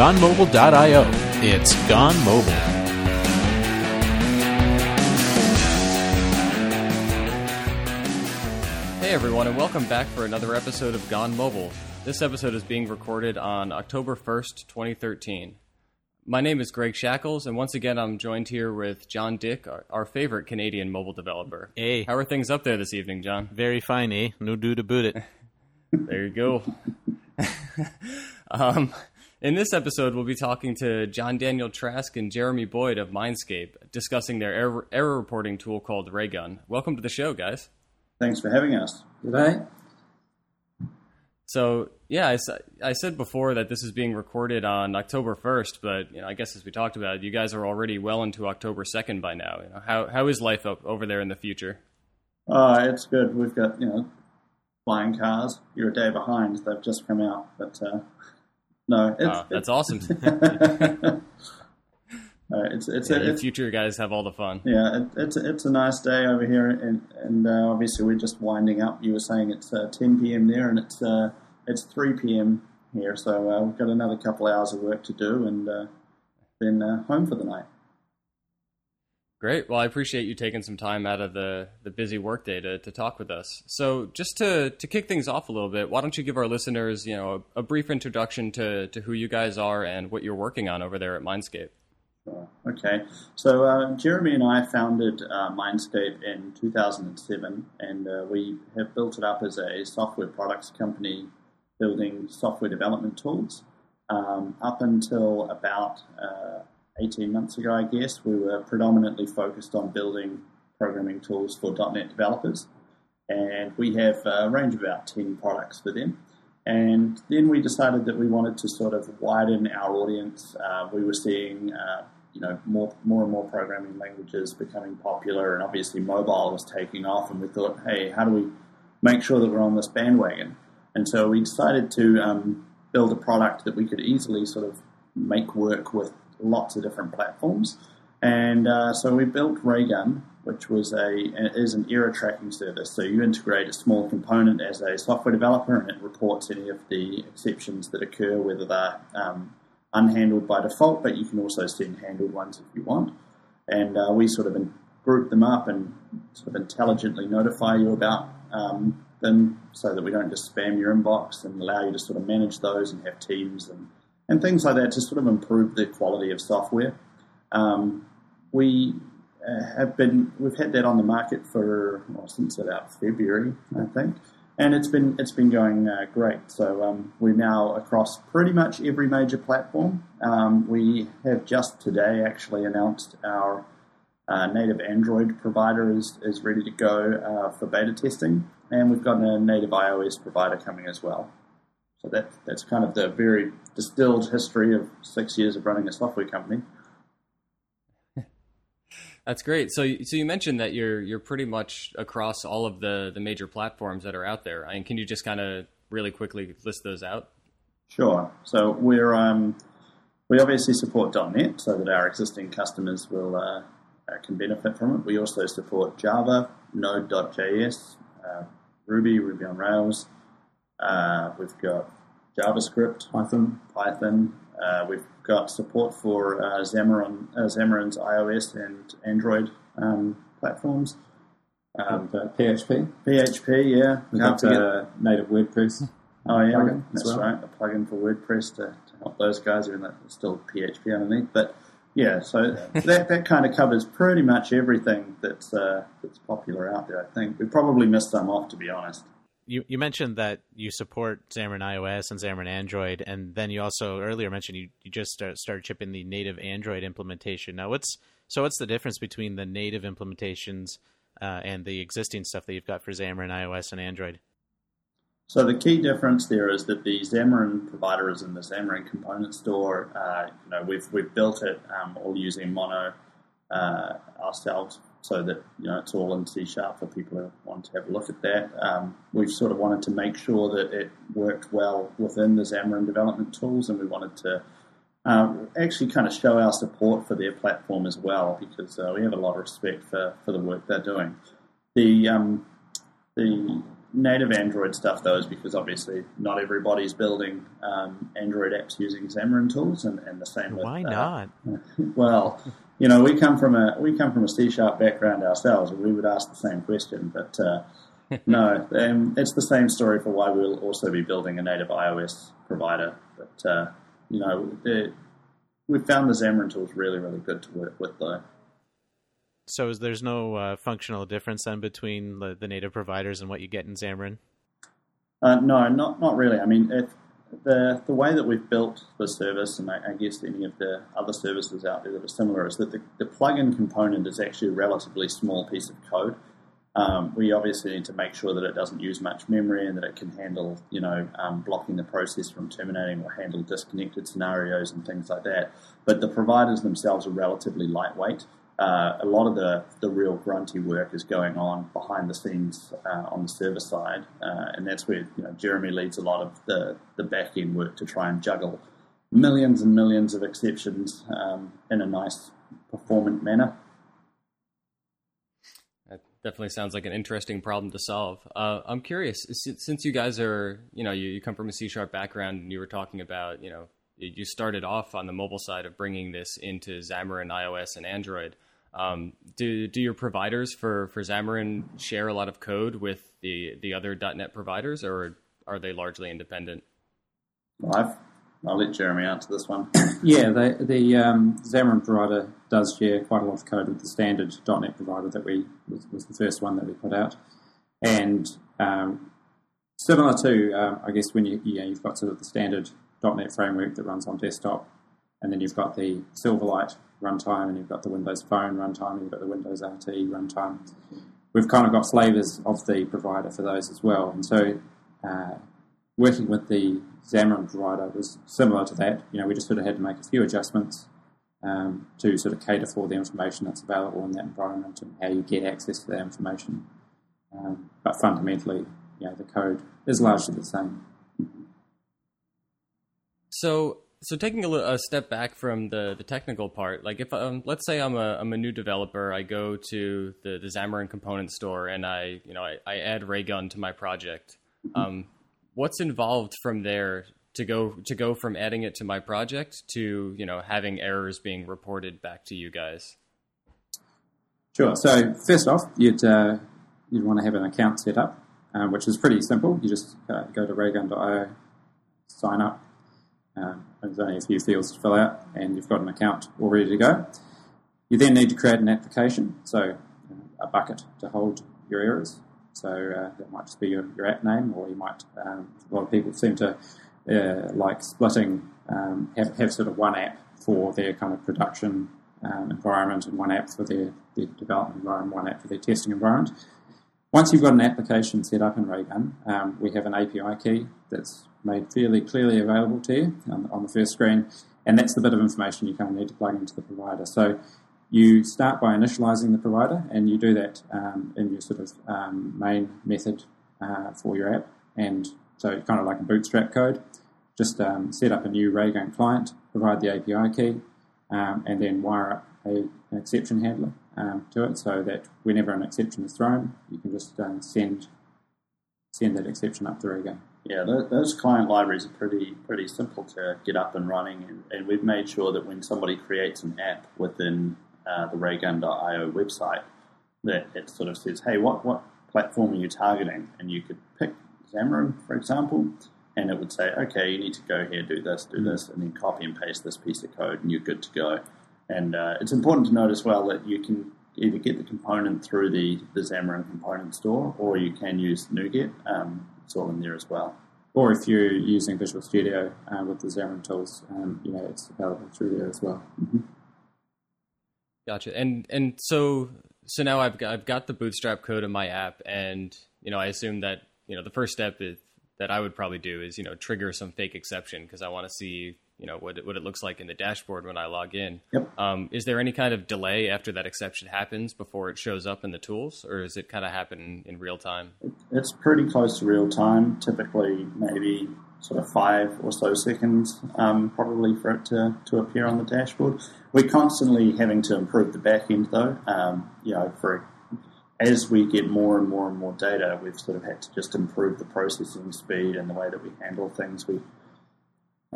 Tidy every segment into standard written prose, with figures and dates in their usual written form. GoneMobile.io. It's Gone Mobile. Hey everyone, and welcome back for another episode of Gone Mobile. This episode is being recorded on October 1st, 2013. My name is Greg Shackles, and once again I'm joined here with John Dick, our favorite Canadian mobile developer. Hey. How are things up there this evening, John? Very fine, eh? No do to boot it. There you go. In this episode, we'll be talking to John Daniel Trask and Jeremy Boyd of Mindscape, discussing their error reporting tool called Raygun. Welcome to the show, guys. Thanks for having us. Good night. So, yeah, I said before that this is being recorded on October 1st, but I guess as we talked about, you guys are already well into October 2nd by now. How is life over there in the future? It's good. We've got, flying cars. You're a day behind. They've just come out. But, no. That's awesome. The future guys have all the fun. Yeah, it's a nice day over here, and obviously we're just winding up. You were saying it's 10 p.m. there, and it's 3 p.m. here, so we've got another couple hours of work to do, and then home for the night. Great. Well, I appreciate you taking some time out of the busy workday to talk with us. So just to kick things off a little bit, why don't you give our listeners a brief introduction to who you guys are and what you're working on over there at Mindscape? Okay, so Jeremy and I founded Mindscape in 2007, and we have built it up as a software products company building software development tools. Up until about 18 months ago, I guess, we were predominantly focused on building programming tools for .NET developers, and we have a range of about 10 products for them. And then we decided that we wanted to sort of widen our audience. We were seeing, more and more programming languages becoming popular, and obviously mobile was taking off. And we thought, hey, how do we make sure that we're on this bandwagon? And so we decided to build a product that we could easily sort of make work with lots of different platforms. And so we built Raygun, which is an error tracking service. So you integrate a small component as a software developer, and it reports any of the exceptions that occur, whether they're unhandled by default, but you can also send handled ones if you want. And we sort of group them up and sort of intelligently notify you about them, so that we don't just spam your inbox, and allow you to sort of manage those and have teams and things like that to sort of improve the quality of software. We've had that on the market for since about February, I think, and it's been going great. So we're now across pretty much every major platform. We have just today actually announced our native Android provider is ready to go for beta testing, and we've got a native iOS provider coming as well. So that's kind of the very distilled history of 6 years of running a software company. That's great. So you mentioned that you're pretty much across all of the major platforms that are out there. I mean, can you just kind of really quickly list those out? Sure. So we're we obviously support .NET, so that our existing customers will can benefit from it. We also support Java, Node.js, Ruby on Rails. We've got JavaScript, Python. We've got support for Xamarin's iOS and Android platforms. PHP, yeah. We've got native WordPress. Oh, yeah, plugin, that's well. Right. A plugin for WordPress to help those guys, even though it's still PHP underneath. But, yeah, so that kind of covers pretty much everything that's popular out there, I think. We probably missed some off, to be honest. You mentioned that you support Xamarin iOS and Xamarin Android, and then you also earlier mentioned you just started shipping the native Android implementation. Now, what's the difference between the native implementations and the existing stuff that you've got for Xamarin iOS and Android? So the key difference there is that the Xamarin provider is in the Xamarin component store. We've built it all using Mono ourselves, so that it's all in C Sharp for people who want to have a look at that. We've sort of wanted to make sure that it worked well within the Xamarin development tools, and we wanted to actually kind of show our support for their platform as well, because we have a lot of respect for the work they're doing. The Native Android stuff, though, is because obviously not everybody's building Android apps using Xamarin tools, and the same with why not? Well, you know, we come from a C Sharp background ourselves, and we would ask the same question. But no, it's the same story for why we'll also be building a native iOS provider. But you know, we found the Xamarin tools really, really good to work with, though. So there's no functional difference then between the native providers and what you get in Xamarin? No, not really. I mean, the way that we've built the service, and I guess any of the other services out there that are similar, is that the plugin component is actually a relatively small piece of code. We obviously need to make sure that it doesn't use much memory and that it can handle, you know, blocking the process from terminating or handle disconnected scenarios and things like that. But the providers themselves are relatively lightweight. A lot of the real grunty work is going on behind the scenes on the server side, and that's where, you know, Jeremy leads a lot of the back-end work to try and juggle millions and millions of exceptions in a nice, performant manner. That definitely sounds like an interesting problem to solve. I'm curious, since you guys are, you know, you come from a C-sharp background, and you were talking about, you know, you started off on the mobile side of bringing this into Xamarin, iOS, and Android. Do your providers for Xamarin share a lot of code with the other .NET providers, or are they largely independent? I'll let Jeremy answer this one. Yeah, the Xamarin provider does share quite a lot of code with the standard .NET provider that was the first one that we put out. And similar to, I guess, when you've got sort of the standard .NET framework that runs on desktop, and then you've got the Silverlight runtime, and you've got the Windows Phone runtime, and you've got the Windows RT runtime. We've kind of got flavors of the provider for those as well. And so working with the Xamarin provider was similar to that. You know, we just sort of had to make a few adjustments to sort of cater for the information that's available in that environment and how you get access to that information. But fundamentally, you know, the code is largely the same. So taking a step back from the technical part, like if let's say I'm a new developer, I go to the Xamarin component store and I add Raygun to my project. What's involved from there to go from adding it to my project to, you know, having errors being reported back to you guys? Sure. So first off, you'd want to have an account set up, which is pretty simple. You just go to Raygun.io, sign up. There's only a few fields to fill out, and you've got an account all ready to go. You then need to create an application, so a bucket to hold your errors. So that might just be your app name, or you might, a lot of people seem to like splitting, have sort of one app for their kind of production environment and one app for their development environment, one app for their testing environment. Once you've got an application set up in Raygun, we have an API key that's made fairly clearly available to you on the first screen, and that's the bit of information you kind of need to plug into the provider. So you start by initializing the provider, and you do that in your sort of main method for your app, and so it's kind of like a bootstrap code. Just set up a new Raygun client, provide the API key, and then wire up an exception handler to it, so that whenever an exception is thrown, you can just send that exception up to Raygun. Yeah, those client libraries are pretty simple to get up and running, and we've made sure that when somebody creates an app within the Raygun.io website, that it sort of says, hey, what platform are you targeting? And you could pick Xamarin, for example, and it would say, okay, you need to go here, do this, and then copy and paste this piece of code, and you're good to go. And it's important to note as well that you can either get the component through the Xamarin component store, or you can use NuGet. It's all in there as well. Or if you're using Visual Studio with the Xamarin tools, you know, it's available through there as well. Mm-hmm. Gotcha. And so now I've got the bootstrap code in my app, and, you know, I assume that, you know, the first step that I would probably do is, you know, trigger some fake exception, because I want to see, you know, what it looks like in the dashboard when I log in. Yep. Is there any kind of delay after that exception happens before it shows up in the tools, or does it kind of happen in real time? It's pretty close to real time, typically maybe sort of 5 or so seconds probably for it to appear on the dashboard. We're constantly having to improve the back end though. You know, for as we get more and more and more data, we've sort of had to just improve the processing speed and the way that we handle things.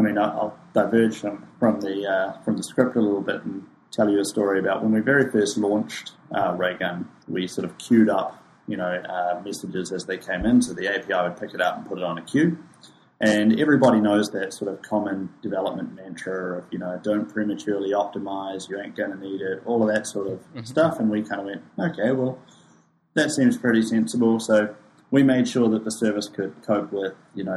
I'll diverge from the script a little bit and tell you a story about when we very first launched Raygun. We sort of queued up, messages as they came in, so the API would pick it up and put it on a queue. And everybody knows that sort of common development mantra of, don't prematurely optimize, you ain't going to need it, all of that sort of stuff. And we kind of went, okay, well, that seems pretty sensible. So we made sure that the service could cope with,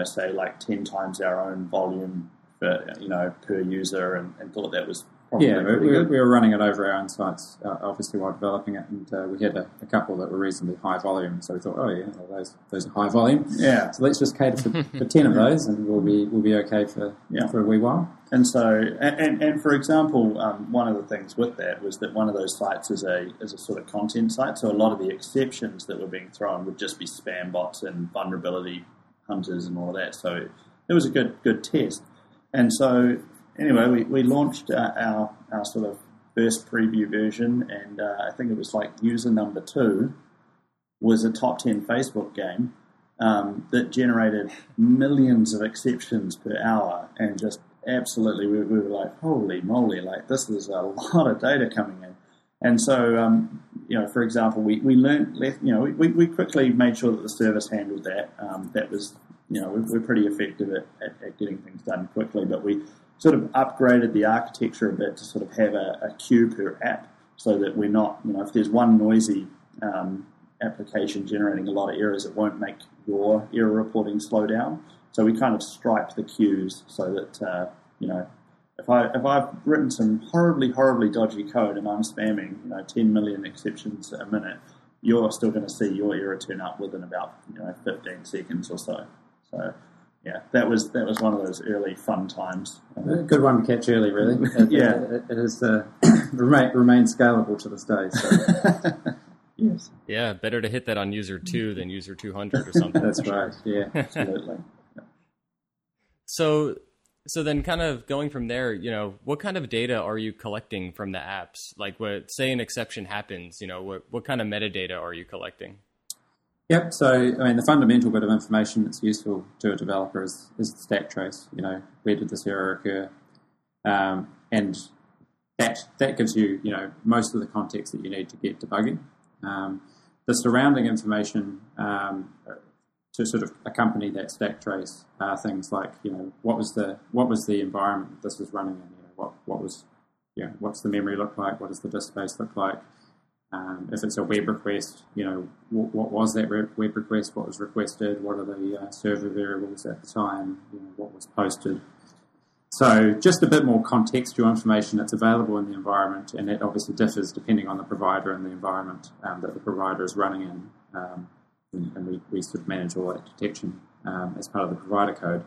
say like 10 times our own volume, per user, and thought that was probably good. We were running it over our own sites, obviously, while developing it. And we had a couple that were reasonably high volume. So we thought, those are high volume. Yeah. So let's just cater for 10 of those and we'll be okay for a wee while. And so, and for example, one of the things with that was that one of those sites is a sort of content site. So a lot of the exceptions that were being thrown would just be spam bots and vulnerability hunters and all of that. So it was a good test. And so, anyway, we launched our sort of first preview version, and I think it was like user number 2 was a top 10 Facebook game that generated millions of exceptions per hour, and just absolutely we were like, holy moly, like this is a lot of data coming in. And so, for example, we learned, we quickly made sure that the service handled that. That was, we're pretty effective at getting things done quickly, but we sort of upgraded the architecture a bit to sort of have a queue per app, so that we're not, if there's one noisy application generating a lot of errors, it won't make your error reporting slow down. So we kind of striped the queues so that, if I've written some horribly, horribly dodgy code and I'm spamming, 10 million exceptions a minute, you're still going to see your error turn up within about, 15 seconds or so. So, yeah, that was one of those early fun times. A good one to catch early, really. Yeah. It is remains scalable to this day. So. Yes. Yeah, better to hit that on user 2 than user 200 or something. That's right, yeah. Absolutely. Yeah. So then kind of going from there, what kind of data are you collecting from the apps? Like, say an exception happens, what kind of metadata are you collecting? Yep. So, the fundamental bit of information that's useful to a developer is the stack trace. Where did this error occur? And that gives you, most of the context that you need to get debugging. The surrounding information to sort of accompany that stack trace are things like, what was the environment this was running in? What's the memory look like? What does the disk space look like? If it's a web request, what was that web request? What was requested? What are the server variables at the time? What was posted? So just a bit more contextual information that's available in the environment, and that obviously differs depending on the provider and the environment that the provider is running in, and we sort of manage all that detection as part of the provider code.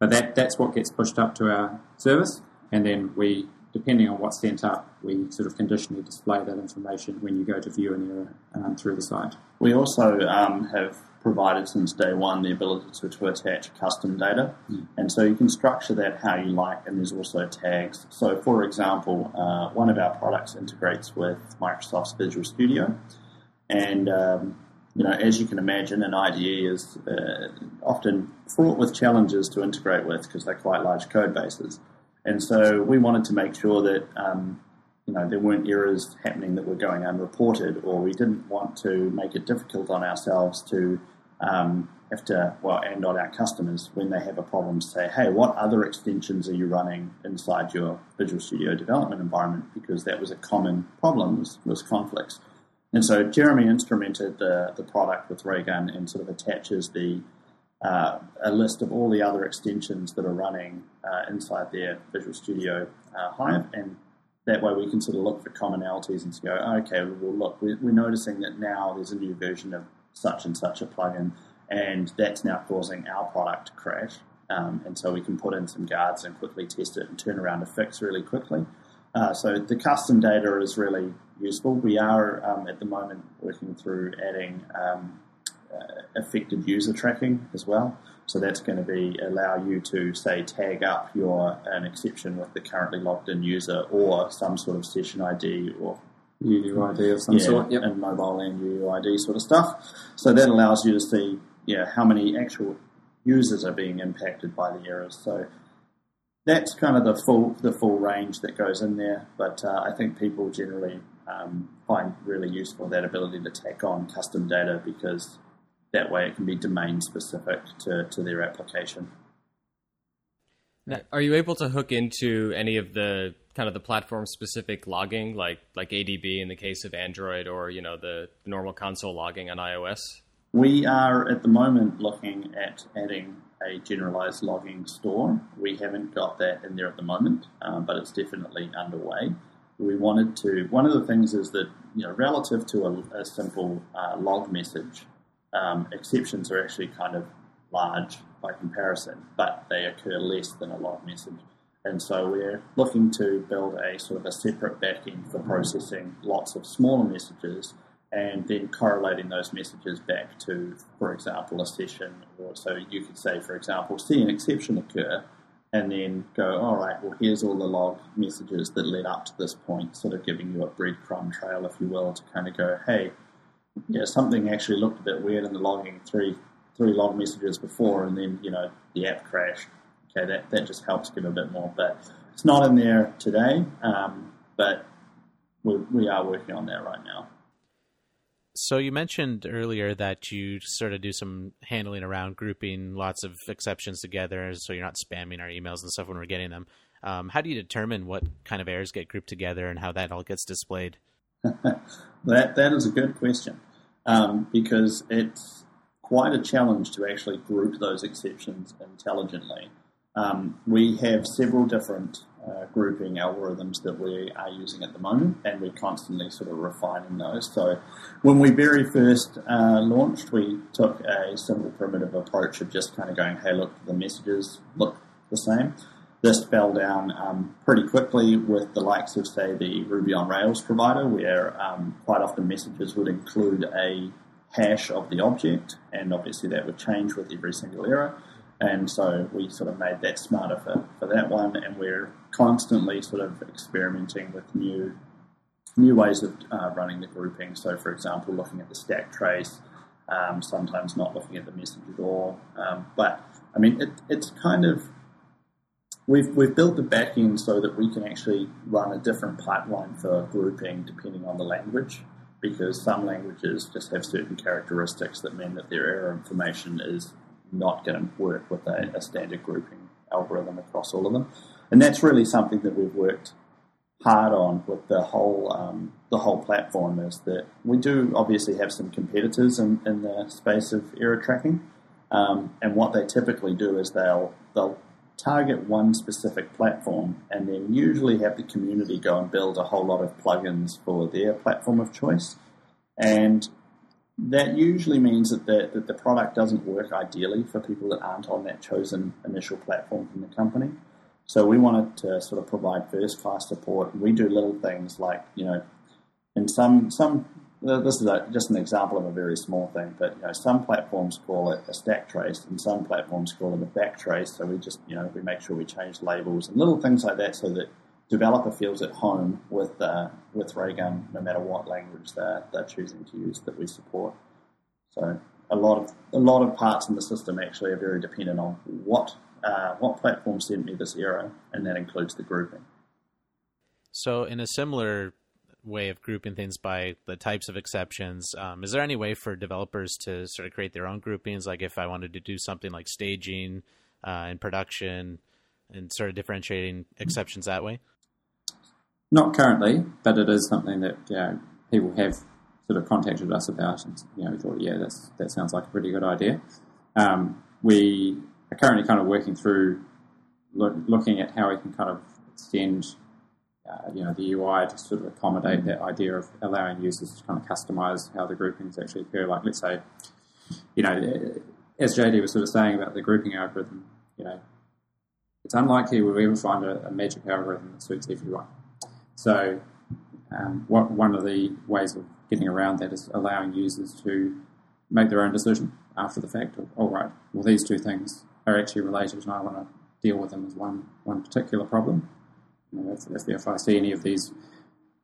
But that's what gets pushed up to our service, and then we, depending on what's sent up, we sort of conditionally display that information when you go to view an error through the site. We also have provided since day one the ability to attach custom data, and so you can structure that how you like, and there's also tags. So, for example, one of our products integrates with Microsoft's Visual Studio, and as you can imagine, an IDE is often fraught with challenges to integrate with because they're quite large code bases. And so we wanted to make sure that, there weren't errors happening that were going unreported, or we didn't want to make it difficult on ourselves to and on our customers when they have a problem to say, hey, what other extensions are you running inside your Visual Studio development environment? Because that was a common problem, was conflicts. And so Jeremy instrumented the product with Raygun and sort of attaches a list of all the other extensions that are running inside their Visual Studio Hive, and that way we can sort of look for commonalities and go, okay, well, look, we're noticing that now there's a new version of such and such a plugin, and that's now causing our product to crash, and so we can put in some guards and quickly test it and turn around a fix really quickly. So the custom data is really useful. We are at the moment working through adding affected user tracking as well. So that's going to allow you to, say, tag up an exception with the currently logged in user or some sort of session ID or UUID of some sort, yep, and mobile and UUID sort of stuff. So that allows you to see, how many actual users are being impacted by the errors. So that's kind of the full range that goes in there. But I think people generally find really useful that ability to tack on custom data, because that way it can be domain specific to their application. Now, are you able to hook into any of the kind of the platform-specific logging, like ADB in the case of Android, or the normal console logging on iOS? We are at the moment looking at adding a generalized logging store. We haven't got that in there at the moment, but it's definitely underway. We wanted to. One of the things is that relative to a simple log message, exceptions are actually kind of large by comparison, but they occur less than a log message. And so we're looking to build a sort of a separate backend for processing lots of smaller messages and then correlating those messages back to, for example, a session. Or so you could say, for example, see an exception occur and then go, all right, well, here's all the log messages that led up to this point, sort of giving you a breadcrumb trail, if you will, to kind of go, hey, something actually looked a bit weird in the logging, three log messages before, and then, the app crashed. Okay, that just helps give a bit more, but it's not in there today, but we are working on that right now. So you mentioned earlier that you sort of do some handling around grouping lots of exceptions together, so you're not spamming our emails and stuff when we're getting them. How do you determine what kind of errors get grouped together and how that all gets displayed? That is a good question, because it's quite a challenge to actually group those exceptions intelligently. We have several different grouping algorithms that we are using at the moment, and we're constantly sort of refining those. So when we very first launched, we took a simple primitive approach of just kind of going, hey, look, the messages look the same. This fell down pretty quickly with the likes of, say, the Ruby on Rails provider, where quite often messages would include a hash of the object, and obviously that would change with every single error. And so we sort of made that smarter for that one, and we're constantly sort of experimenting with new ways of running the grouping. So, for example, looking at the stack trace, sometimes not looking at the message at all. But I mean, it's kind of we've built the back end so that we can actually run a different pipeline for grouping depending on the language, because some languages just have certain characteristics that mean that their error information is not going to work with a standard grouping algorithm across all of them. And that's really something that we've worked hard on with the whole platform, is that we do obviously have some competitors in the space of error tracking, and what they typically do is they'll target one specific platform and then usually have the community go and build a whole lot of plugins for their platform of choice. And that usually means that the product doesn't work ideally for people that aren't on that chosen initial platform from the company. So we wanted to sort of provide first-class support. We do little things like, and some this is just an example of a very small thing, but some platforms call it a stack trace and some platforms call it a back trace. So we just, we make sure we change labels and little things like that so that developer feels at home with Raygun, no matter what language they're choosing to use that we support. So a lot of parts in the system actually are very dependent on what platform sent me this error, and that includes the grouping. So in a similar way of grouping things by the types of exceptions, is there any way for developers to sort of create their own groupings? Like if I wanted to do something like staging and production and sort of differentiating exceptions that way? Not currently, but it is something that people have sort of contacted us about, and we thought, that sounds like a pretty good idea. We are currently kind of working through looking at how we can kind of extend, the UI to sort of accommodate that idea of allowing users to kind of customize how the groupings actually occur. Like, let's say, as JD was sort of saying about the grouping algorithm, it's unlikely we'll ever find a magic algorithm that suits everyone. So one of the ways of getting around that is allowing users to make their own decision after the fact of, all right, well, these two things are actually related and I want to deal with them as one particular problem. If I see any of these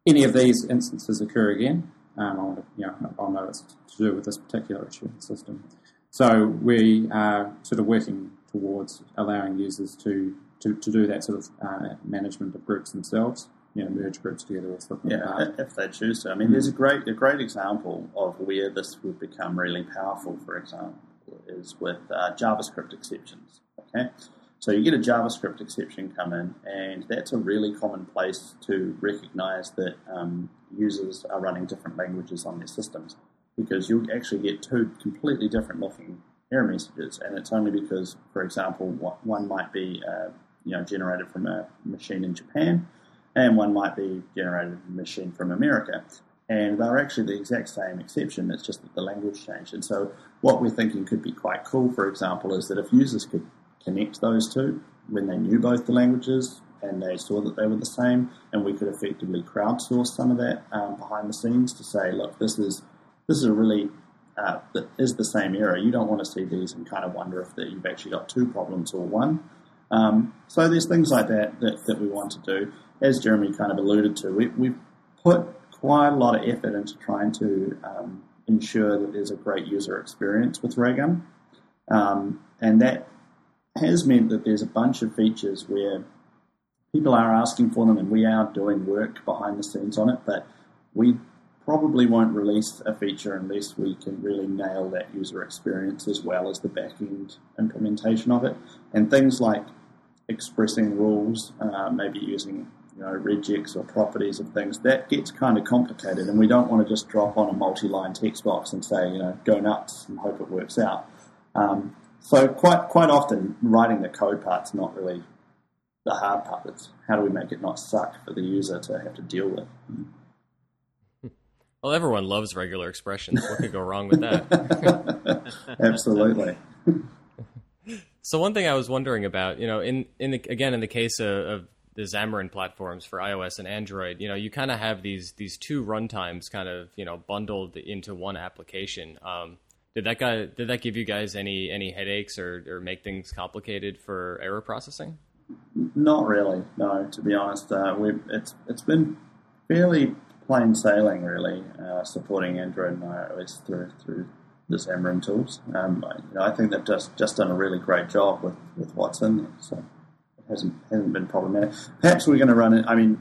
any of these instances occur again, I'll know it's to do with this particular issue in the system. So we are sort of working towards allowing users to do that sort of management of groups themselves, merge groups together or something like that. If they choose to. I mean, there's a great example of where this would become really powerful, for example, is with JavaScript exceptions, okay? So you get a JavaScript exception come in, and that's a really common place to recognize that users are running different languages on their systems, because you'll actually get two completely different looking error messages, and it's only because, for example, one might be generated from a machine in Japan, and one might be generated from a machine from America. And they're actually the exact same exception, it's just that the language changed. And so what we're thinking could be quite cool, for example, is that if users could connect those two when they knew both the languages and they saw that they were the same, and we could effectively crowdsource some of that behind the scenes to say, look, this is a really is the same error. You don't want to see these and kind of wonder if you've actually got two problems or one. So there's things like that we want to do. As Jeremy kind of alluded to, we've put quite a lot of effort into trying to ensure that there's a great user experience with Raygun. And that has meant that there's a bunch of features where people are asking for them and we are doing work behind the scenes on it, but we probably won't release a feature unless we can really nail that user experience as well as the back-end implementation of it. And things like expressing rules, maybe using regex or properties of things, that gets kind of complicated, and we don't want to just drop on a multi-line text box and say, go nuts and hope it works out. So quite often writing the code part's not really the hard part. It's how do we make it not suck for the user to have to deal with. Well, everyone loves regular expressions. What could go wrong with that? Absolutely. So one thing I was wondering about, in the case of the Xamarin platforms for iOS and Android, you kind of have these two runtimes kind of, bundled into one application. Did that give you guys any headaches or make things complicated for error processing? Not really, no, to be honest. It's been fairly plain sailing, really, supporting Android and iOS through the Xamarin tools. I think they've just done a really great job with what's in there, so it hasn't been problematic. Perhaps we're going to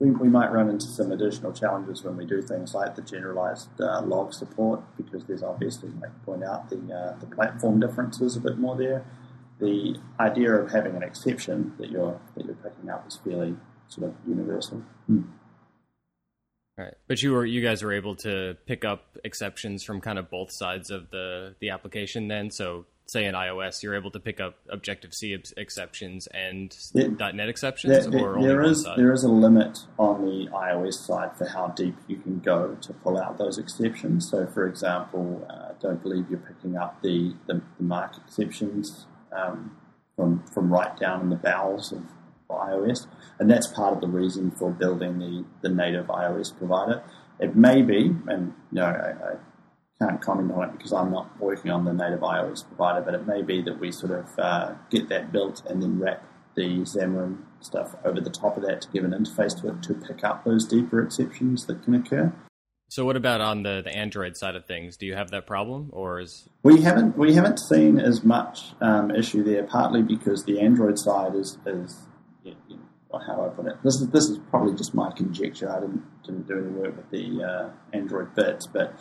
we might run into some additional challenges when we do things like the generalized log support, because there's obviously, like you point out, the platform differences a bit more there. The idea of having an exception that you're picking up is fairly sort of universal. Mm. All right, but you guys were able to pick up exceptions from kind of both sides of the application then. So say in iOS, you're able to pick up Objective-C exceptions and .NET exceptions? There is a limit on the iOS side for how deep you can go to pull out those exceptions. So, for example, I don't believe you're picking up the mark exceptions from right down in the bowels of iOS, and that's part of the reason for building the native iOS provider. It may be, and I can't comment on it because I'm not working on the native iOS provider, but it may be that we sort of get that built and then wrap the Xamarin stuff over the top of that to give an interface to it to pick up those deeper exceptions that can occur. So what about on the Android side of things? Do you have that problem, or is... We haven't seen as much issue there, partly because the Android side is how I put it. This is probably just my conjecture. I didn't do any work with the Android bits, but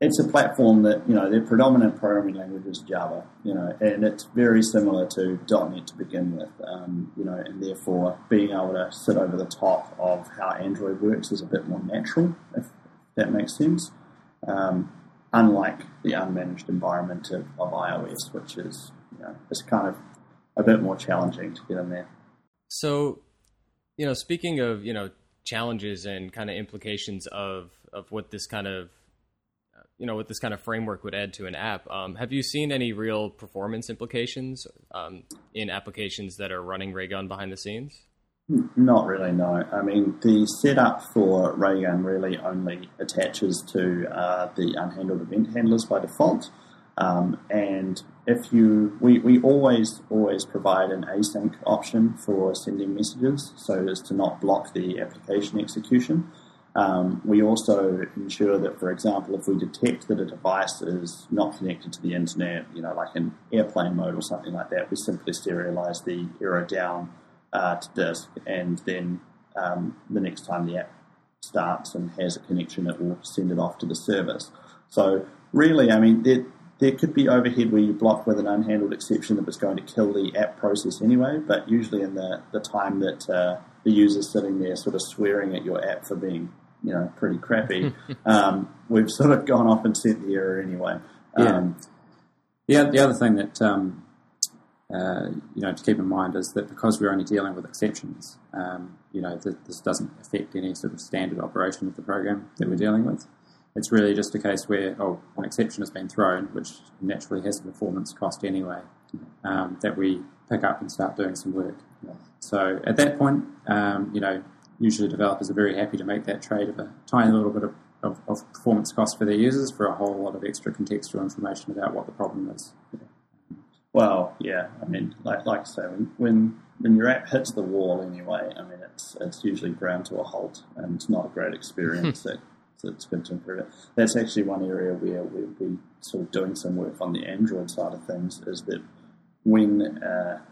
it's a platform that, their predominant programming language is Java, and it's very similar to .NET to begin with, and therefore being able to sit over the top of how Android works is a bit more natural, if that makes sense, unlike the unmanaged environment of iOS, which is, it's kind of a bit more challenging to get in there. So, speaking of, challenges and kind of implications of what this kind of, what this kind of framework would add to an app. Have you seen any real performance implications in applications that are running Raygun behind the scenes? Not really, no. I mean, the setup for Raygun really only attaches to the unhandled event handlers by default. And if you, we always provide an async option for sending messages so as to not block the application execution. We also ensure that, for example, if we detect that a device is not connected to the internet, you know, like in airplane mode or something like that, we simply serialize the error down to disk, and then the next time the app starts and has a connection, it will send it off to the service. So really, I mean, there could be overhead where you block with an unhandled exception that was going to kill the app process anyway, but usually in the time that the user's sitting there sort of swearing at your app for being, you know, pretty crappy, we've sort of gone off and sent the error anyway. Yeah, the other thing that, you know, to keep in mind is that because we're only dealing with exceptions, you know, this doesn't affect any sort of standard operation of the program that we're dealing with. It's really just a case where, an exception has been thrown, which naturally has a performance cost anyway, that we pick up and start doing some work. Yeah. So at that point, you know, usually developers are very happy to make that trade of a tiny little bit of performance cost for their users for a whole lot of extra contextual information about what the problem is. Yeah. Well, yeah, I mean, like I say, when your app hits the wall anyway, I mean, it's usually ground to a halt, and it's not a great experience. It's good to improve it. That's actually one area where we'll be sort of doing some work on the Android side of things, is that when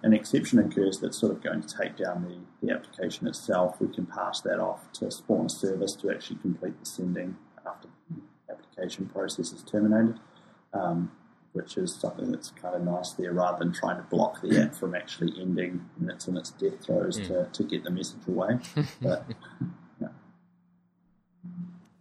an exception occurs that's sort of going to take down the application itself, we can pass that off to spawn a service to actually complete the sending after the application process is terminated, which is something that's kind of nice there, rather than trying to block the app from actually ending when it's in its death throes to get the message away. But,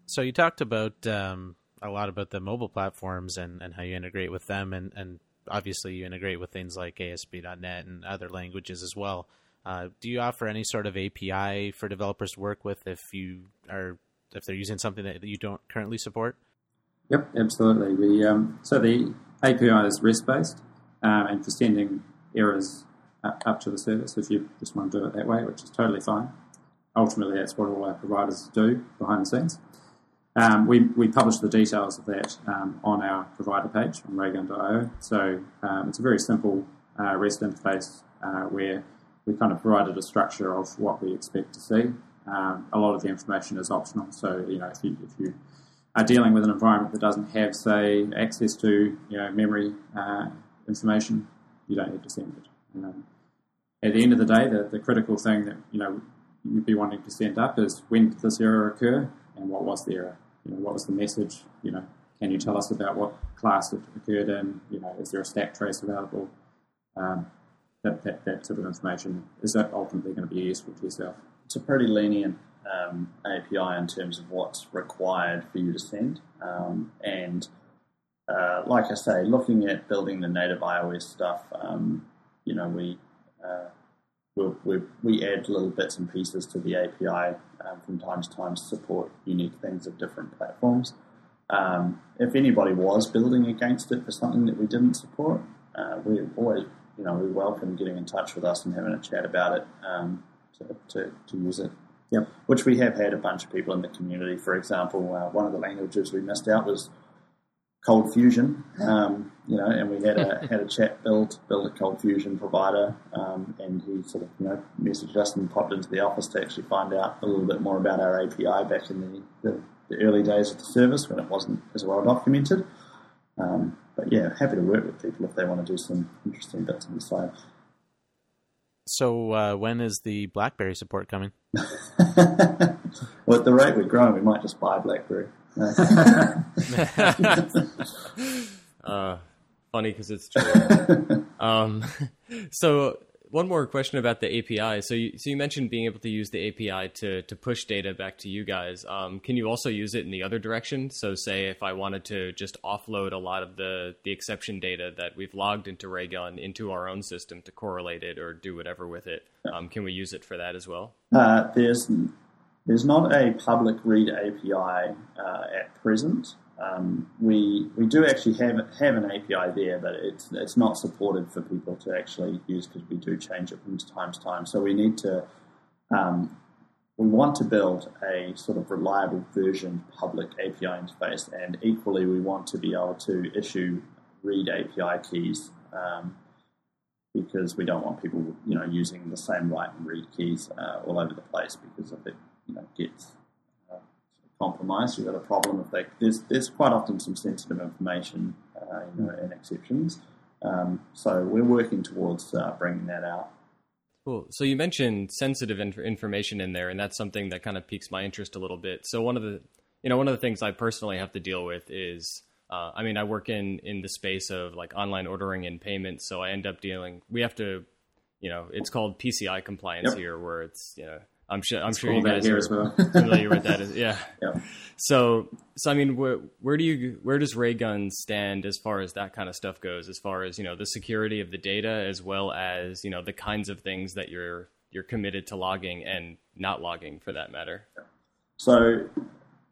so you talked about a lot about the mobile platforms and how you integrate with them, and obviously you integrate with things like ASP.NET and other languages as well. Do you offer any sort of API for developers to work with if they're using something that you don't currently support? Yep, absolutely. We so the API is REST-based, and for sending errors up to the service, if you just want to do it that way, which is totally fine. Ultimately, that's what all our providers do behind the scenes. We publish the details of that on our provider page on Raygun.io. So it's a very simple REST interface where we kind of provided a structure of what we expect to see. A lot of the information is optional. So, you know, if you are dealing with an environment that doesn't have, say, access to, you know, memory information, you don't need to send it. At the end of the day, the critical thing that, you know, you'd be wanting to send up is, when did this error occur and what was the error? You know, what was the message? You know, can you tell us about what class it occurred in? You know, is there a stack trace available? That sort of information is that ultimately going to be useful to yourself. It's a pretty lenient API in terms of what's required for you to send. Like I say, looking at building the native iOS stuff, you know, we add little bits and pieces to the API from time to time to support unique things of different platforms. If anybody was building against it for something that we didn't support, we always, you know, we welcome getting in touch with us and having a chat about it to use it. Yep. Which we have had a bunch of people in the community. For example, one of the languages we missed out was ColdFusion, you know, and we had a chat build a ColdFusion provider, and he sort of, you know, messaged us and popped into the office to actually find out a little bit more about our API back in the early days of the service when it wasn't as well documented. But yeah, happy to work with people if they want to do some interesting bits on the side. So when is the BlackBerry support coming? Well, at the rate we're growing, we might just buy BlackBerry. Funny because it's true. So one more question about the API. So you mentioned being able to use the API to push data back to you guys. Can you also use it in the other direction? So say if I wanted to just offload a lot of the exception data that we've logged into Raygun into our own system to correlate it or do whatever with it, can we use it for that as well? There's not a public read API at present. We do actually have an API there, but it's not supported for people to actually use because we do change it from time to time. So we need to we want to build a sort of reliable version public API interface, and equally we want to be able to issue read API keys because we don't want people, using the same write and read keys all over the place because of it, gets compromised. You've got a problem if there's quite often some sensitive information and exceptions. So we're working towards bringing that out. Cool. So you mentioned sensitive information in there, and that's something that kind of piques my interest a little bit. So one of the things I personally have to deal with is, I work in the space of like online ordering and payments. So I end up it's called PCI compliance here, where it's, I'm sure you guys are familiar with that. Yeah. So where does Raygun stand as far as that kind of stuff goes, as far as, the security of the data, as well as, the kinds of things that you're committed to logging and not logging for that matter? So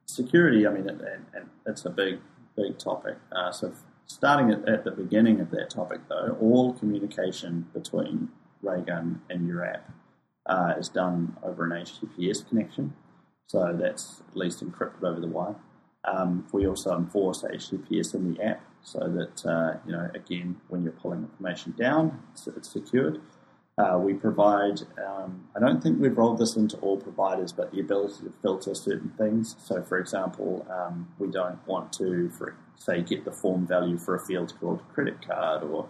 security, it's a big topic. So starting at the beginning of that topic though, all communication between Raygun and your app is done over an HTTPS connection, so that's at least encrypted over the wire. We also enforce HTTPS in the app, so that again, when you're pulling information down, it's secured. We provide, I don't think we've rolled this into all providers, but the ability to filter certain things. So for example, we don't want to, get the form value for a field called credit card or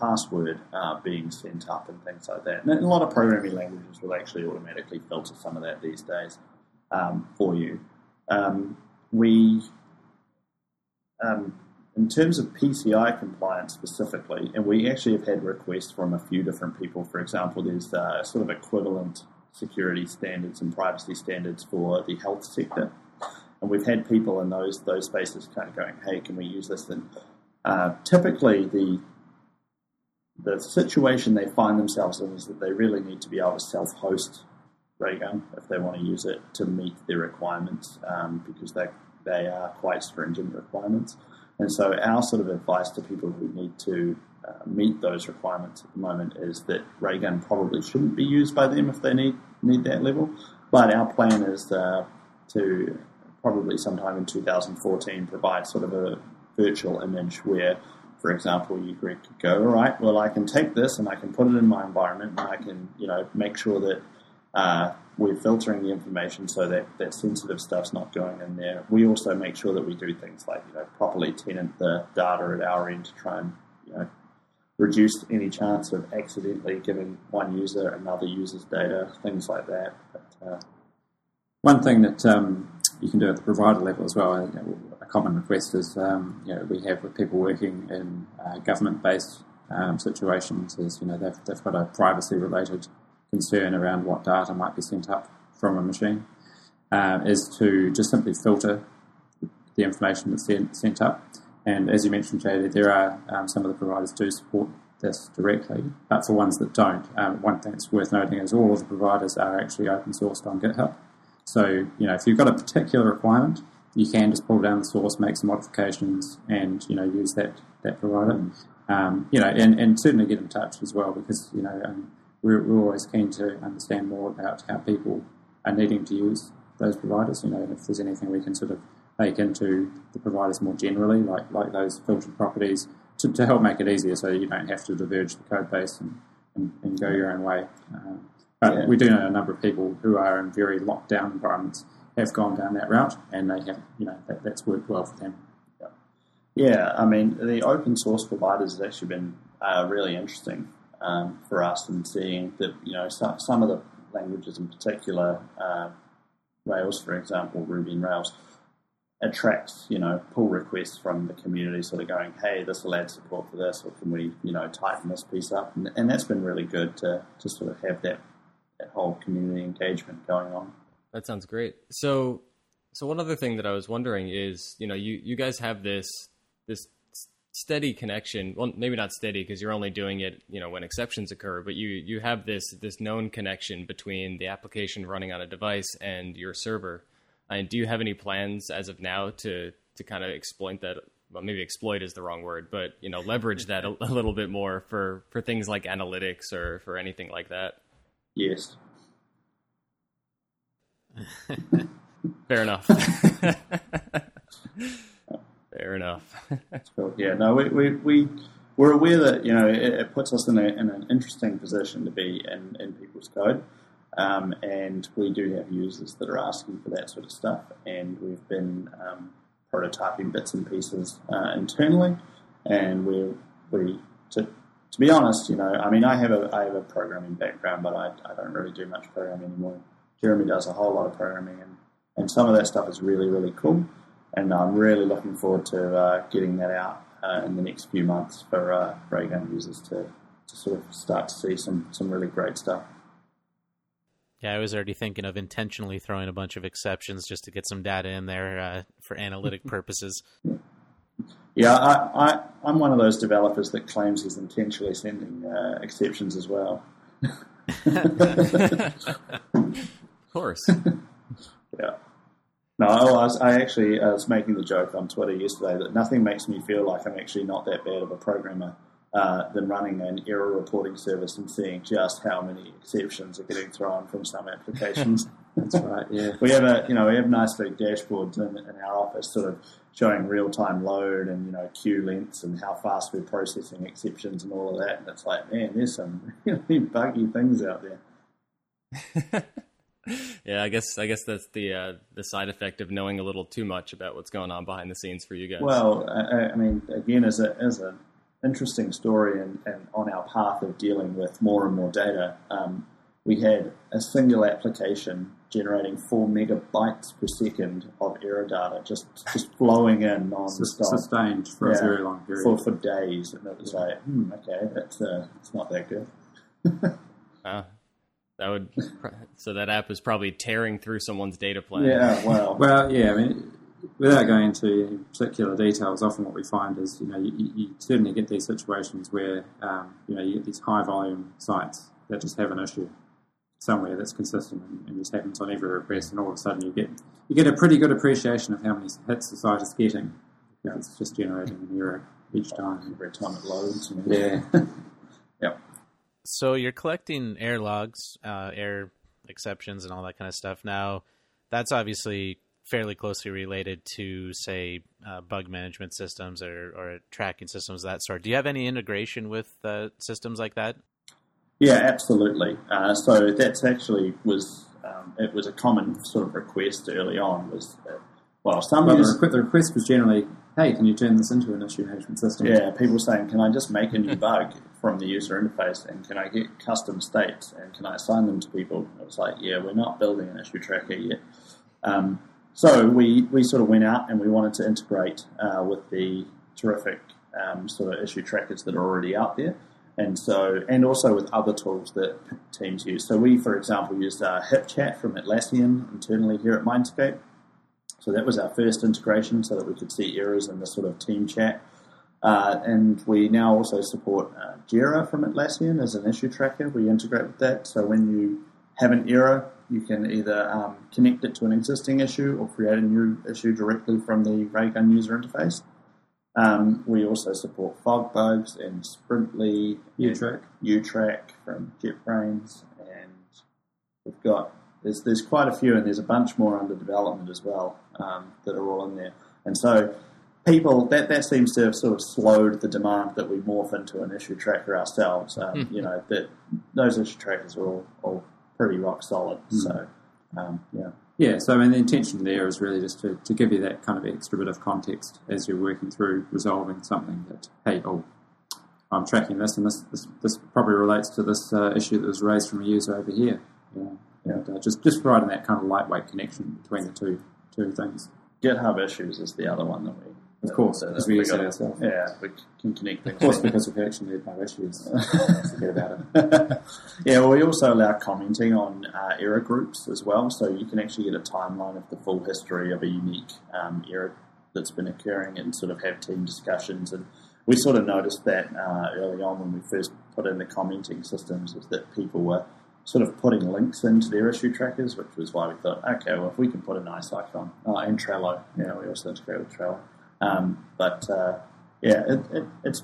password being sent up and things like that. And a lot of programming languages will actually automatically filter some of that these days for you. In terms of PCI compliance specifically, and we actually have had requests from a few different people. For example, there's sort of equivalent security standards and privacy standards for the health sector. And we've had people in those spaces kind of going, hey, can we use this? And typically the situation they find themselves in is that they really need to be able to self-host Raygun if they want to use it to meet their requirements, because they are quite stringent requirements. And so our sort of advice to people who need to meet those requirements at the moment is that Raygun probably shouldn't be used by them if they need that level. But our plan is to probably sometime in 2014 provide sort of a virtual image where, for example, you could go, all right, well, I can take this and I can put it in my environment and I can, make sure that we're filtering the information so that sensitive stuff's not going in there. We also make sure that we do things like, properly tenant the data at our end to try and, reduce any chance of accidentally giving one user another user's data, things like that. But, one thing that you can do at the provider level as well, a common request is, we have with people working in government-based situations is, they've got a privacy-related concern around what data might be sent up from a machine, is to just simply filter the information that's sent up. And as you mentioned, JD, there are some of the providers do support this directly, but for ones that don't, one thing that's worth noting is all of the providers are actually open-sourced on GitHub. So, if you've got a particular requirement, you can just pull down the source, make some modifications, and, use that provider. Mm-hmm. And certainly get in touch as well, because, we're always keen to understand more about how people are needing to use those providers. If there's anything we can sort of make into the providers more generally, like those filtered properties, to help make it easier so you don't have to diverge the code base and go your own way. But we do know a number of people who are in very locked down environments have gone down that route, and they have, that's worked well for them. Yeah, the open source providers has actually been really interesting for us in seeing that, some of the languages in particular, Rails, for example, Ruby on Rails, attracts, pull requests from the community sort of going, hey, this will add support for this, or can we, tighten this piece up? And that's been really good to sort of have that whole community engagement going on. That sounds great. So one other thing that I was wondering is, you guys have this steady connection. Well, maybe not steady because you're only doing it, when exceptions occur. But you have this known connection between the application running on a device and your server. And do you have any plans as of now to kind of exploit that? Well, maybe exploit is the wrong word, but leverage that a little bit more for things like analytics or for anything like that. Yes. Fair enough. Cool. Yeah, no, we're aware that, you know, it puts us in an interesting position to be in people's code, and we do have users that are asking for that sort of stuff, and we've been prototyping bits and pieces internally, and to be honest, you know, I mean, I have a programming background, but I don't really do much programming anymore. Jeremy does a whole lot of programming, and some of that stuff is really, really cool, and I'm really looking forward to getting that out in the next few months for Raygun users to sort of start to see some really great stuff. Yeah, I was already thinking of intentionally throwing a bunch of exceptions just to get some data in there for analytic purposes. Yeah, I'm one of those developers that claims he's intentionally sending exceptions as well. Of course. Yeah. No, I was making the joke on Twitter yesterday that nothing makes me feel like I'm actually not that bad of a programmer than running an error reporting service and seeing just how many exceptions are getting thrown from some applications. That's right. Yeah, we have nice big dashboards in our office, sort of showing real-time load and, you know, queue lengths and how fast we're processing exceptions and all of that. And it's like, man, there's some really buggy things out there. Yeah, I guess that's the side effect of knowing a little too much about what's going on behind the scenes for you guys. Well, I mean, again, as an interesting story, and on our path of dealing with more and more data, we had a single application generating 4 megabytes per second of error data, just flowing in non-stop. Sustained for a very long period. For days, and it was like, okay, that's it's not that good. So that app is probably tearing through someone's data plan. Yeah, well. Well, yeah, I mean, without going into particular details, often what we find is, you know, you certainly get these situations where, you know, you get these high-volume sites that just have an issue somewhere that's consistent and just happens on every request, and all of a sudden you get a pretty good appreciation of how many hits the site is getting. You know, it's just generating an error each time. Every time it loads. Yeah. Yep. So you're collecting error logs, error exceptions, and all that kind of stuff. Now, that's obviously fairly closely related to, say, bug management systems or tracking systems of that sort. Do you have any integration with systems like that? Yeah, absolutely. So that's actually it was a common sort of request early on. Was the request was generally, hey, can you turn this into an issue management system? Yeah, people saying, can I just make a new bug from the user interface, and can I get custom states, and can I assign them to people? It was like, yeah, we're not building an issue tracker yet. So we sort of went out and we wanted to integrate with the terrific sort of issue trackers that are already out there, and also with other tools that teams use. So we, for example, used HipChat from Atlassian internally here at Mindscape. So that was our first integration, so that we could see errors in this sort of team chat. And we now also support Jira from Atlassian as an issue tracker. We integrate with that. So when you have an error, you can either connect it to an existing issue or create a new issue directly from the Raygun user interface. We also support Fog Bugs and Sprintly. U-track from JetBrains. And we've got... There's quite a few, and there's a bunch more under development as well that are all in there. And so people, that seems to have sort of slowed the demand that we morph into an issue tracker ourselves. You know, that those issue trackers are all pretty rock solid. So, yeah. Yeah, so I mean, the intention there is really just to give you that kind of extra bit of context as you're working through resolving something that, hey, I'm tracking this, and this probably relates to this issue that was raised from a user over here. Yeah. And just providing that kind of lightweight connection between the two things. GitHub issues is the other one that we... Of course, because we use it ourselves. Yeah, we can connect things. Of course, because if we actually need no issues, forget about it. Yeah, well, we also allow commenting on error groups as well, so you can actually get a timeline of the full history of a unique error that's been occurring and sort of have team discussions. And we sort of noticed that early on when we first put in the commenting systems, is that people were sort of putting links into their issue trackers, which was why we thought, okay, well, if we can put a nice icon, and Trello, yeah, we also integrate with Trello. Yeah, it's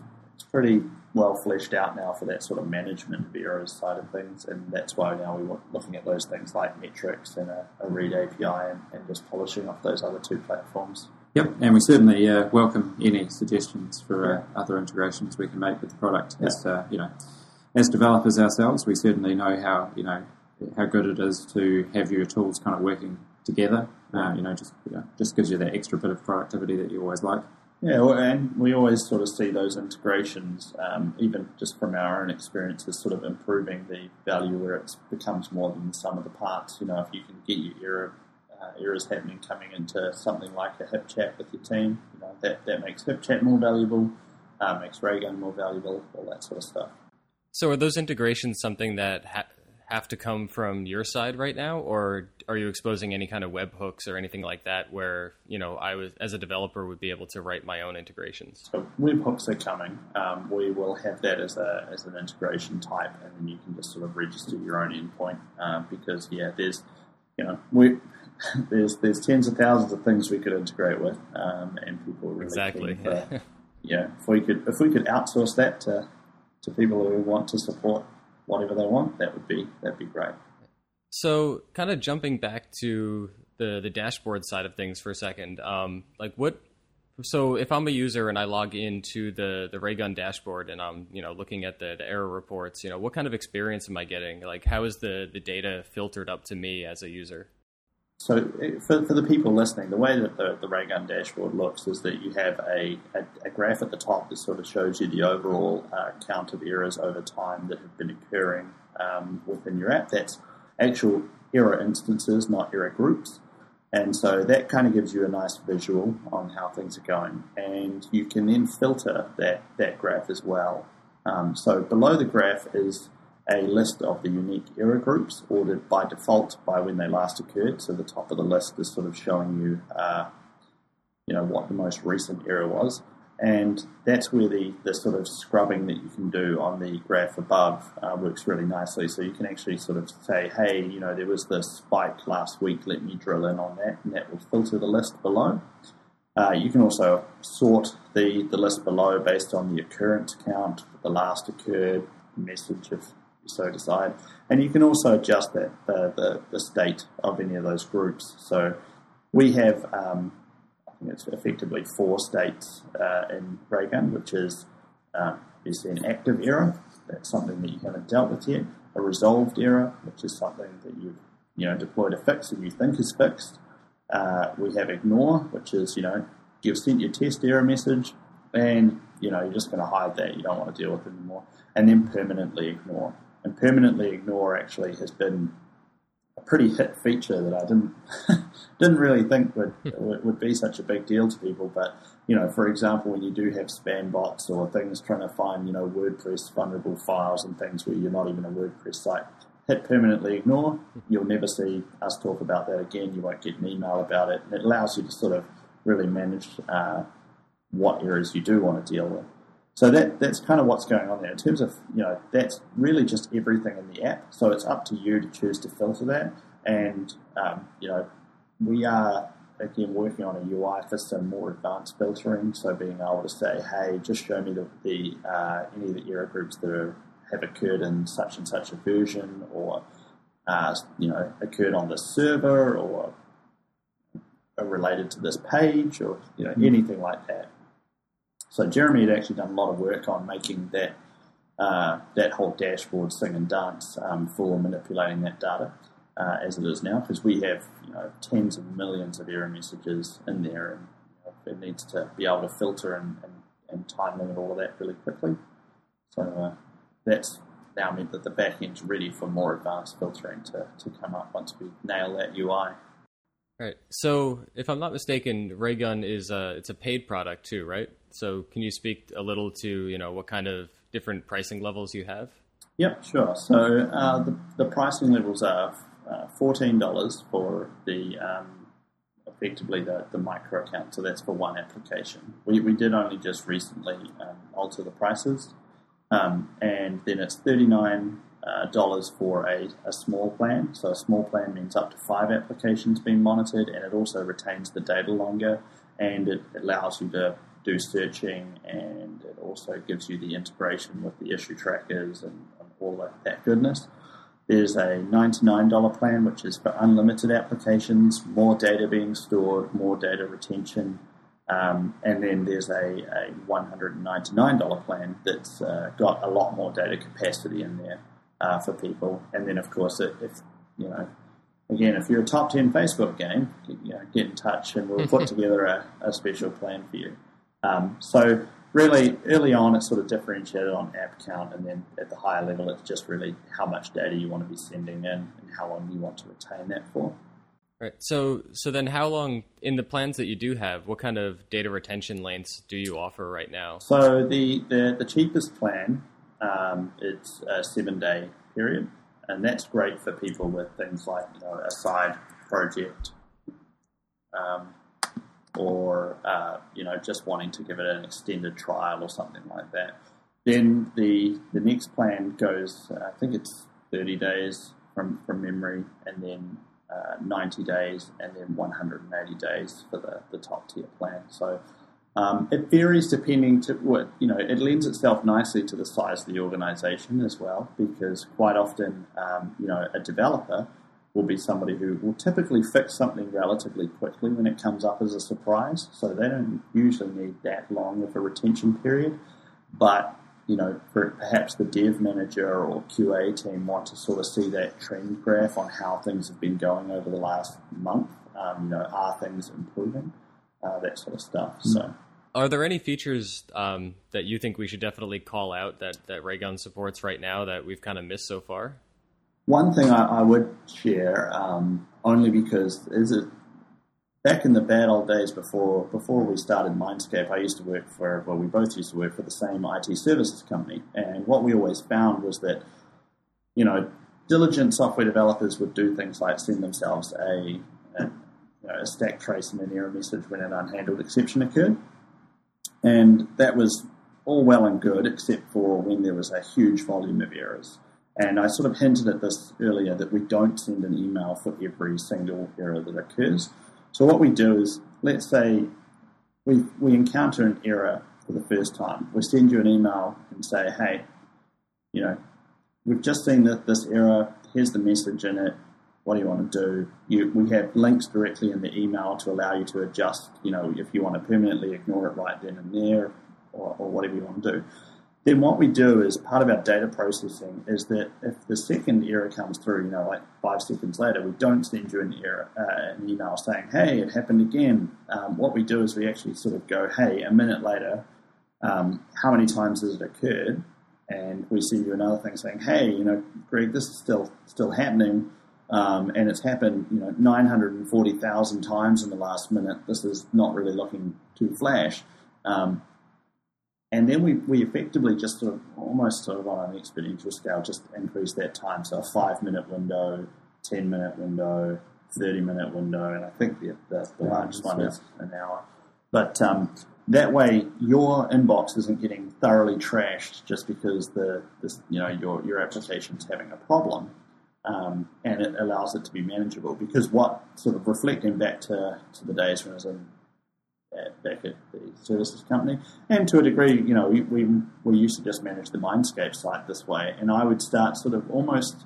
pretty well fleshed out now for that sort of management of errors side of things, and that's why now we're looking at those things like metrics and a read API and just polishing off those other two platforms. Yep, and we certainly welcome any suggestions for other integrations we can make with the product. As as developers ourselves, we certainly know how good it is to have your tools kind of working together. Just gives you that extra bit of productivity that you always like. Yeah, well, and we always sort of see those integrations, even just from our own experiences, sort of improving the value where it becomes more than the sum of the parts. You know, if you can get your errors happening coming into something like a HipChat with your team, that makes HipChat more valuable, makes Raygun more valuable, all that sort of stuff. So are those integrations something that have to come from your side right now, or are you exposing any kind of webhooks or anything like that where, I was as a developer would be able to write my own integrations? So webhooks are coming. We will have that as an integration type, and then you can just sort of register your own endpoint because there's tens of thousands of things we could integrate with, and people really exactly. If we could outsource that to people who want to support whatever they want, that'd be great. So kind of jumping back to the dashboard side of things for a second, so if I'm a user and I log into the Raygun dashboard and I'm, looking at the error reports, what kind of experience am I getting? Like, how is the data filtered up to me as a user? So for the people listening, the way that the Raygun dashboard looks is that you have a graph at the top that sort of shows you the overall count of errors over time that have been occurring within your app. That's actual error instances, not error groups. And so that kind of gives you a nice visual on how things are going. And you can then filter that graph as well. So below the graph is a list of the unique error groups ordered by default by when they last occurred. So the top of the list is sort of showing you, what the most recent error was. And that's where the sort of scrubbing that you can do on the graph above works really nicely. So you can actually sort of say, hey, there was this spike last week, let me drill in on that, and that will filter the list below. You can also sort the list below based on the occurrence count, the last occurred, message if you so decide. And you can also adjust that the state of any of those groups. So we have... it's effectively 4 states in Raygun, which is obviously an active error. That's something that you haven't dealt with yet. A resolved error, which is something that you've deployed a fix and you think is fixed. We have ignore, which is you've sent your test error message and you're just going to hide that. You don't want to deal with it anymore. And then permanently ignore. And permanently ignore actually has been a pretty hit feature that I didn't really think would be such a big deal to people, but for example, when you do have spam bots or things trying to find WordPress vulnerable files and things where you're not even a WordPress site, hit permanently ignore. You'll never see us talk about that again. You won't get an email about it. And it allows you to sort of really manage what errors you do want to deal with. So that's kind of what's going on there. In terms of, that's really just everything in the app. So it's up to you to choose to filter that. And, we are, again, working on a UI for some more advanced filtering. So being able to say, hey, just show me any of the error groups that have occurred in such and such a version or, occurred on this server or are related to this page or, anything like that. So Jeremy had actually done a lot of work on making that whole dashboard sing and dance for manipulating that data as it is now, because we have tens of millions of error messages in there, and it needs to be able to filter and time limit all of that really quickly. So that's now meant that the back end's ready for more advanced filtering to come up once we nail that UI. All right. So if I'm not mistaken, Raygun is it's a paid product too, right? So can you speak a little to, what kind of different pricing levels you have? Yep, sure. So the pricing levels are $14 for the effectively the micro account. So that's for one application. We did only just recently alter the prices. And then it's $39 for a small plan. So a small plan means up to 5 applications being monitored, and it also retains the data longer, and it allows you to do searching, and it also gives you the integration with the issue trackers and all that goodness. There's a $99 plan, which is for unlimited applications, more data being stored, more data retention, And then there's a $199 plan that's got a lot more data capacity in there for people. And then, of course, if you're a top 10 Facebook game, get in touch and we'll put together a special plan for you. So really early on, it's sort of differentiated on app count, and then at the higher level, it's just really how much data you want to be sending in and how long you want to retain that for. Right. So then how long, in the plans that you do have, what kind of data retention lengths do you offer right now? So the cheapest plan, it's a 7-day period, and that's great for people with things like a side project or just wanting to give it an extended trial or something like that. Then the next plan goes, I think it's 30 days from memory, and then 90 days, and then 180 days for the top tier plan. So it varies depending to what, it lends itself nicely to the size of the organization as well, because quite often, a developer will be somebody who will typically fix something relatively quickly when it comes up as a surprise. So they don't usually need that long of a retention period, but perhaps the dev manager or QA team want to sort of see that trend graph on how things have been going over the last month. Are things improving? That sort of stuff. So, are there any features that you think we should definitely call out that Raygun supports right now that we've kind of missed so far? One thing I would share, only because back in the bad old days before we started Mindscape, we both used to work for the same IT services company. And what we always found was that, diligent software developers would do things like send themselves a stack trace and an error message when an unhandled exception occurred. And that was all well and good, except for when there was a huge volume of errors. And I sort of hinted at this earlier that we don't send an email for every single error that occurs. So what we do is, let's say we encounter an error for the first time. We send you an email and say, hey, we've just seen this error. Here's the message in it. What do you want to do? We have links directly in the email to allow you to adjust, if you want to permanently ignore it right then and there or whatever you want to do. Then what we do is, part of our data processing is that if the second error comes through, like 5 seconds later, we don't send you an email saying, hey, it happened again. What we do is we actually sort of go, hey, a minute later, how many times has it occurred? And we send you another thing saying, hey, Greg, this is still happening. And it's happened, 940,000 times in the last minute. This is not really looking too flash. And then we effectively just almost on an exponential scale just increase that time. So a 5-minute window, 10-minute window, 30-minute window, and I think the largest one is an hour. But that way your inbox isn't getting thoroughly trashed just because your application's having a problem. And it allows it to be manageable, because what sort of, reflecting back to the days when I was back at the services company, and to a degree, we used to just manage the Mindscape site this way, and I would start sort of almost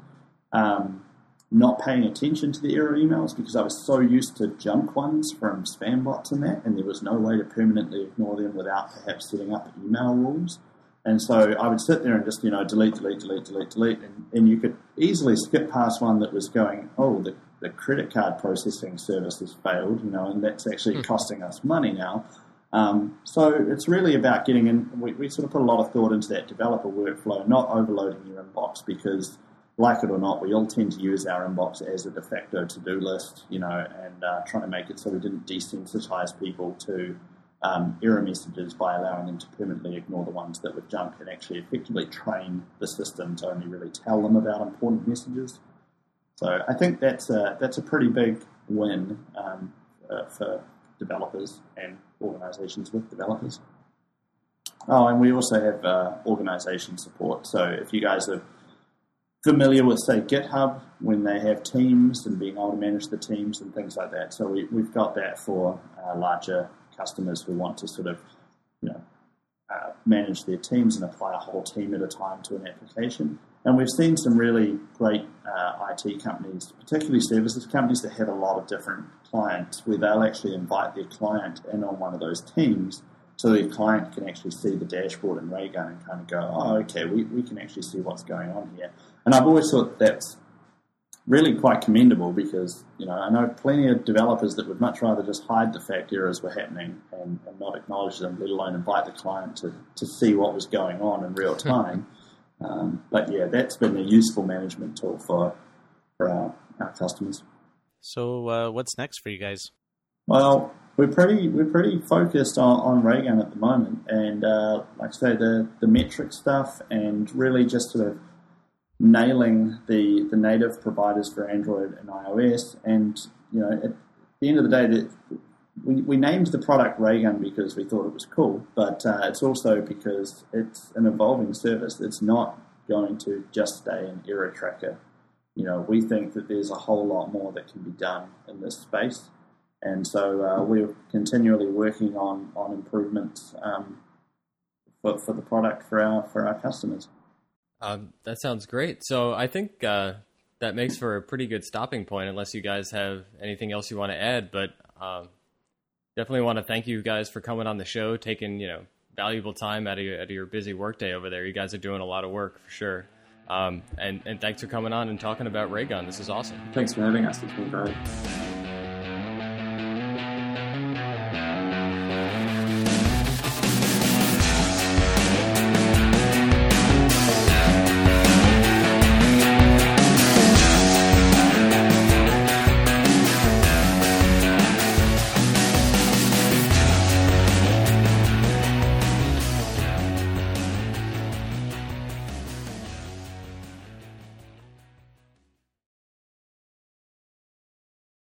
not paying attention to the error emails because I was so used to junk ones from spam bots and that, and there was no way to permanently ignore them without perhaps setting up email rules. And so I would sit there and just, delete, and you could easily skip past one that was going, oh, the credit card processing service has failed, and that's actually costing us money now. So it's really about getting in. We sort of put a lot of thought into that developer workflow, not overloading your inbox, because, like it or not, we all tend to use our inbox as a de facto to-do list, and trying to make it so we didn't desensitize people to error messages by allowing them to permanently ignore the ones that were junk, and actually effectively train the system to only really tell them about important messages. So I think that's a pretty big win for developers and organizations with developers. Oh, and we also have organization support. So if you guys are familiar with, say, GitHub, when they have teams and being able to manage the teams and things like that. So we've got that for larger customers who want to sort of, manage their teams and apply a whole team at a time to an application. And we've seen some really great IT companies, particularly services companies that have a lot of different clients, where they'll actually invite their client in on one of those teams so their client can actually see the dashboard in Raygun and kind of go, oh, okay, we can actually see what's going on here. And I've always thought that's really quite commendable because, you know, I know plenty of developers that would much rather just hide the fact errors were happening and not acknowledge them, let alone invite the client to see what was going on in real time. But yeah, that's been a useful management tool for our customers. So what's next for you guys? Well, we're pretty focused on Raygun at the moment, and like I say, the metric stuff and really just sort of nailing the native providers for Android and iOS. And you know, at the end of the day, we named the product Raygun because we thought it was cool, but it's also because it's an evolving service. It's not going to just stay an error tracker. You know, we think that there's a whole lot more that can be done in this space. And so we're continually working on improvements for the product for our customers. That sounds great. So I think that makes for a pretty good stopping point, unless you guys have anything else you want to add. But definitely want to thank you guys for coming on the show, taking, you know, valuable time out of your busy workday over there. You guys are doing a lot of work for sure. And thanks for coming on and talking about Raygun. This is awesome. Thanks for having us. It's been great.